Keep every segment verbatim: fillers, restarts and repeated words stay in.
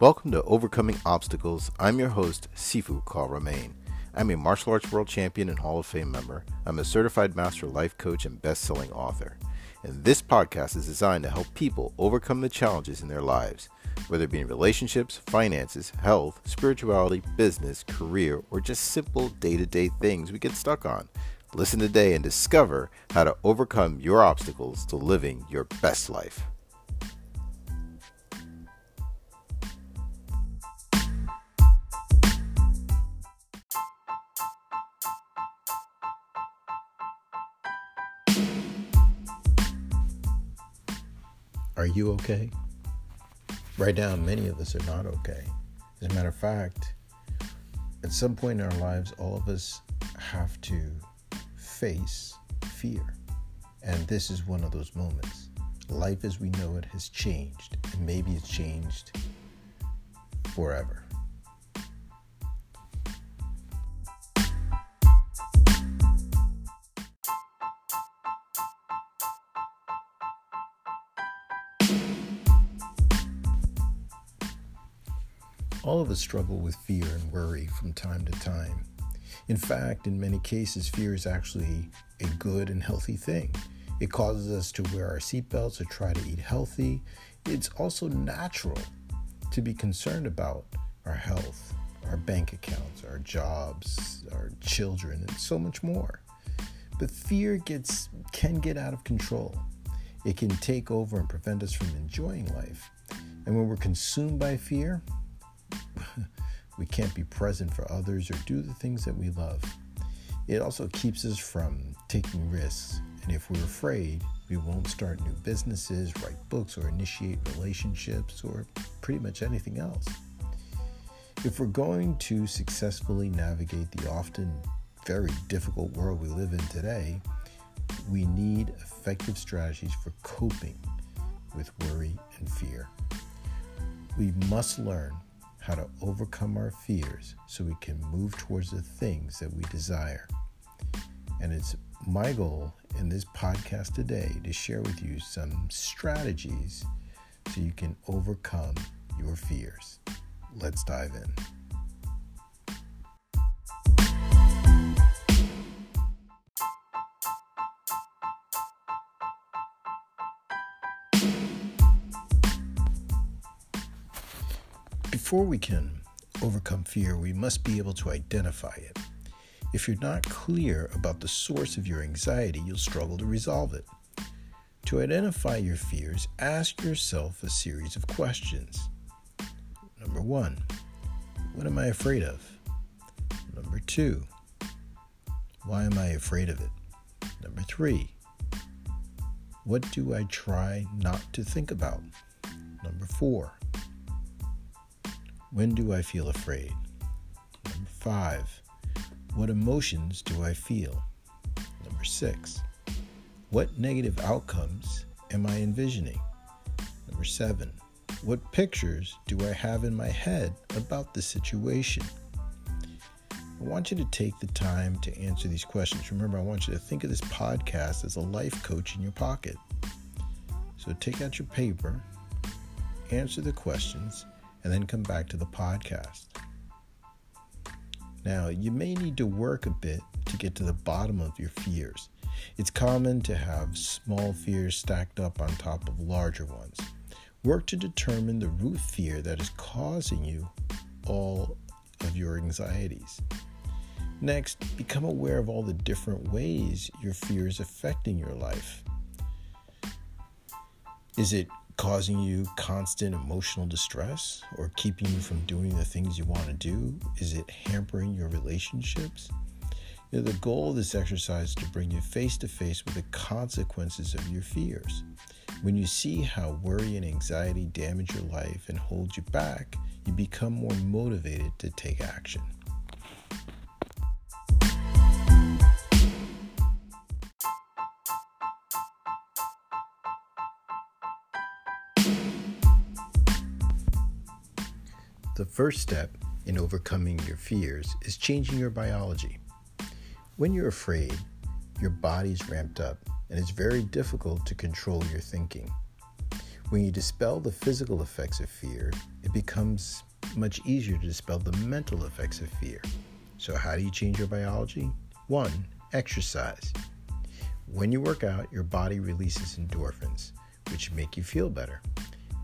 Welcome to Overcoming Obstacles. I'm your host, Sifu Karl Romain. I'm a martial arts world champion and Hall of Fame member. I'm a certified master life coach and best-selling author. And this podcast is designed to help people overcome the challenges in their lives, whether it be in relationships, finances, health, spirituality, business, career, or just simple day-to-day things we get stuck on. Listen today and discover how to overcome your obstacles to living your best life. Are you okay? Right now, many of us are not okay. As a matter of fact, at some point in our lives, all of us have to face fear. And this is one of those moments. Life as we know it has changed, and maybe it's changed forever. All of us struggle with fear and worry from time to time. In fact, in many cases, fear is actually a good and healthy thing. It causes us to wear our seatbelts or try to eat healthy. It's also natural to be concerned about our health, our bank accounts, our jobs, our children, and so much more. But fear gets can get out of control. It can take over and prevent us from enjoying life. And when we're consumed by fear, we can't be present for others or do the things that we love. It also keeps us from taking risks. And if we're afraid, we won't start new businesses, write books, or initiate relationships, or pretty much anything else. If we're going to successfully navigate the often very difficult world we live in today, we need effective strategies for coping with worry and fear. We must learn how to overcome our fears so we can move towards the things that we desire. And it's my goal in this podcast today to share with you some strategies so you can overcome your fears. Let's dive in. Before we can overcome fear, we must be able to identify it. If you're not clear about the source of your anxiety, you'll struggle to resolve it. To identify your fears, ask yourself a series of questions. Number one, what am I afraid of? Number two, why am I afraid of it? Number three, what do I try not to think about? Number four, when do I feel afraid? Number five, what emotions do I feel? Number six, what negative outcomes am I envisioning? Number seven, what pictures do I have in my head about the situation? I want you to take the time to answer these questions. Remember, I want you to think of this podcast as a life coach in your pocket. So take out your paper, answer the questions, and then come back to the podcast. Now, you may need to work a bit to get to the bottom of your fears. It's common to have small fears stacked up on top of larger ones. Work to determine the root fear that is causing you all of your anxieties. Next, become aware of all the different ways your fear is affecting your life. Is it causing you constant emotional distress or keeping you from doing the things you want to do? Is it hampering your relationships? You know, the goal of this exercise is to bring you face to face with the consequences of your fears. When you see how worry and anxiety damage your life and hold you back, you become more motivated to take action. The first step in overcoming your fears is changing your biology. When you're afraid, your body's ramped up and it's very difficult to control your thinking. When you dispel the physical effects of fear, it becomes much easier to dispel the mental effects of fear. So how do you change your biology? One, exercise. When you work out, your body releases endorphins, which make you feel better.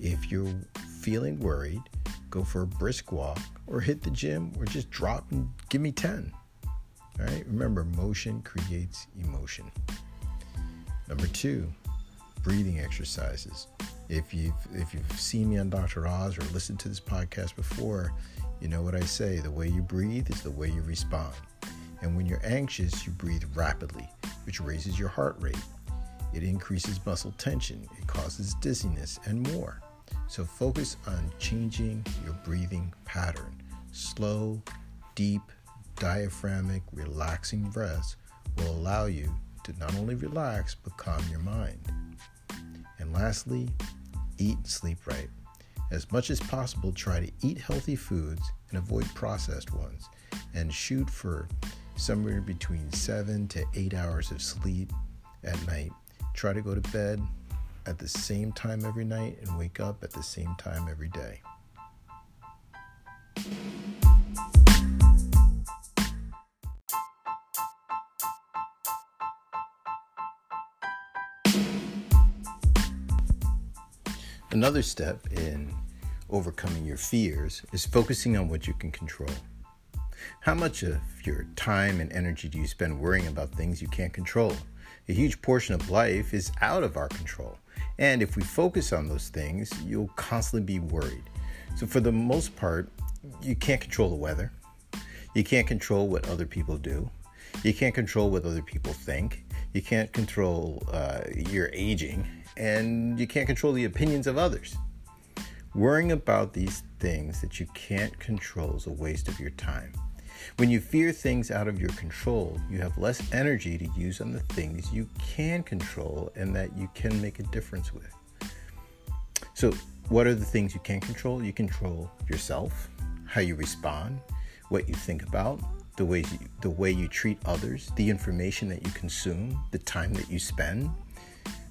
If you're feeling worried, go for a brisk walk or hit the gym or just drop and give me ten. All right, remember, motion creates emotion. Number two, breathing exercises. If you've, if you've seen me on Doctor Oz or listened to this podcast before, you know what I say. The way you breathe is the way you respond. And when you're anxious, you breathe rapidly, which raises your heart rate. It increases muscle tension. It causes dizziness and more. So focus on changing your breathing pattern. Slow, deep, diaphragmic, relaxing breaths will allow you to not only relax, but calm your mind. And lastly, eat and sleep right. As much as possible, try to eat healthy foods and avoid processed ones, and shoot for somewhere between seven to eight hours of sleep at night. Try to go to bed at the same time every night and wake up at the same time every day. Another step in overcoming your fears is focusing on what you can control. How much of your time and energy do you spend worrying about things you can't control? A huge portion of life is out of our control. And if we focus on those things, you'll constantly be worried. So for the most part, you can't control the weather. You can't control what other people do. You can't control what other people think. You can't control uh, your aging. And you can't control the opinions of others. Worrying about these things that you can't control is a waste of your time. When you fear things out of your control, you have less energy to use on the things you can control and that you can make a difference with. So what are the things you can control? You control yourself, how you respond, what you think about, the ways you, the way you treat others, the information that you consume, the time that you spend.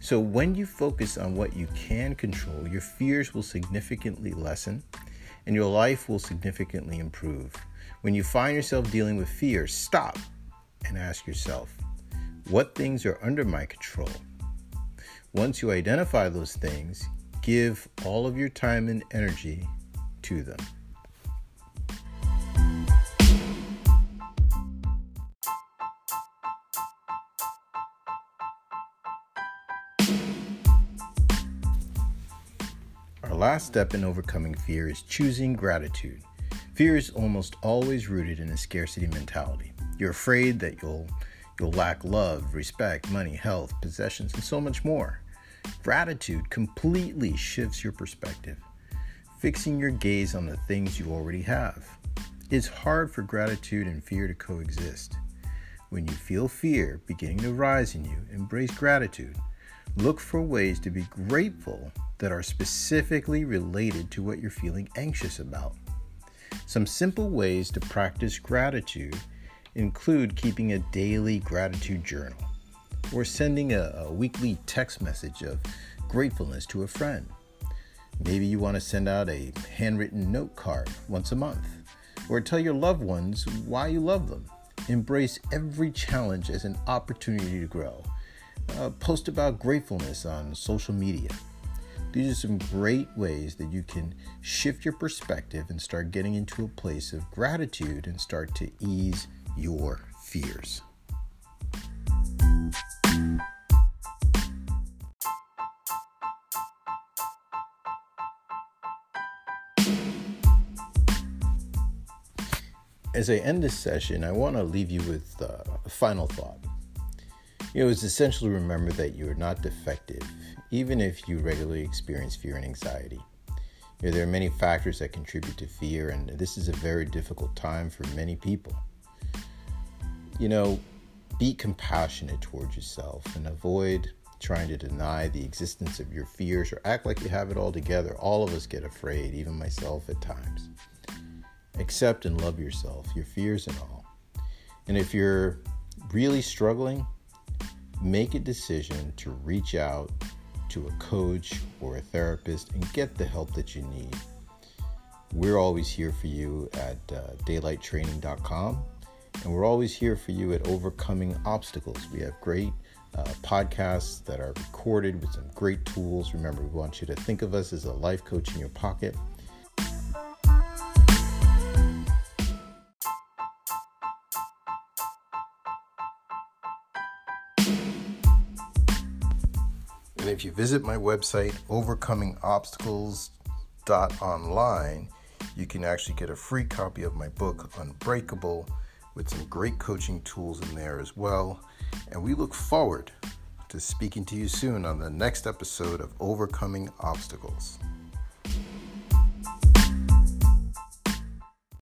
So when you focus on what you can control, your fears will significantly lessen and your life will significantly improve. When you find yourself dealing with fear, stop and ask yourself, what things are under my control? Once you identify those things, give all of your time and energy to them. Our last step in overcoming fear is choosing gratitude. Fear is almost always rooted in a scarcity mentality. You're afraid that you'll you'll lack love, respect, money, health, possessions, and so much more. Gratitude completely shifts your perspective, fixing your gaze on the things you already have. It's hard for gratitude and fear to coexist. When you feel fear beginning to rise in you, embrace gratitude. Look for ways to be grateful that are specifically related to what you're feeling anxious about. Some simple ways to practice gratitude include keeping a daily gratitude journal or sending a, a weekly text message of gratefulness to a friend. Maybe you want to send out a handwritten note card once a month or tell your loved ones why you love them. Embrace every challenge as an opportunity to grow. Uh, post about gratefulness on social media. These are some great ways that you can shift your perspective and start getting into a place of gratitude and start to ease your fears. As I end this session, I want to leave you with uh, a final thought. You know, it's essential to remember that you are not defective, even if you regularly experience fear and anxiety. You know, there are many factors that contribute to fear, and this is a very difficult time for many people. You know, be compassionate towards yourself and avoid trying to deny the existence of your fears or act like you have it all together. All of us get afraid, even myself at times. Accept and love yourself, your fears and all. And if you're really struggling, make a decision to reach out to a coach or a therapist and get the help that you need. We're always here for you at uh, daylight training dot com, and we're always here for you at Overcoming Obstacles. We have great uh, podcasts that are recorded with some great tools. Remember, we want you to think of us as a life coach in your pocket. And if you visit my website, overcoming obstacles dot online, you can actually get a free copy of my book, Unbreakable, with some great coaching tools in there as well. And we look forward to speaking to you soon on the next episode of Overcoming Obstacles.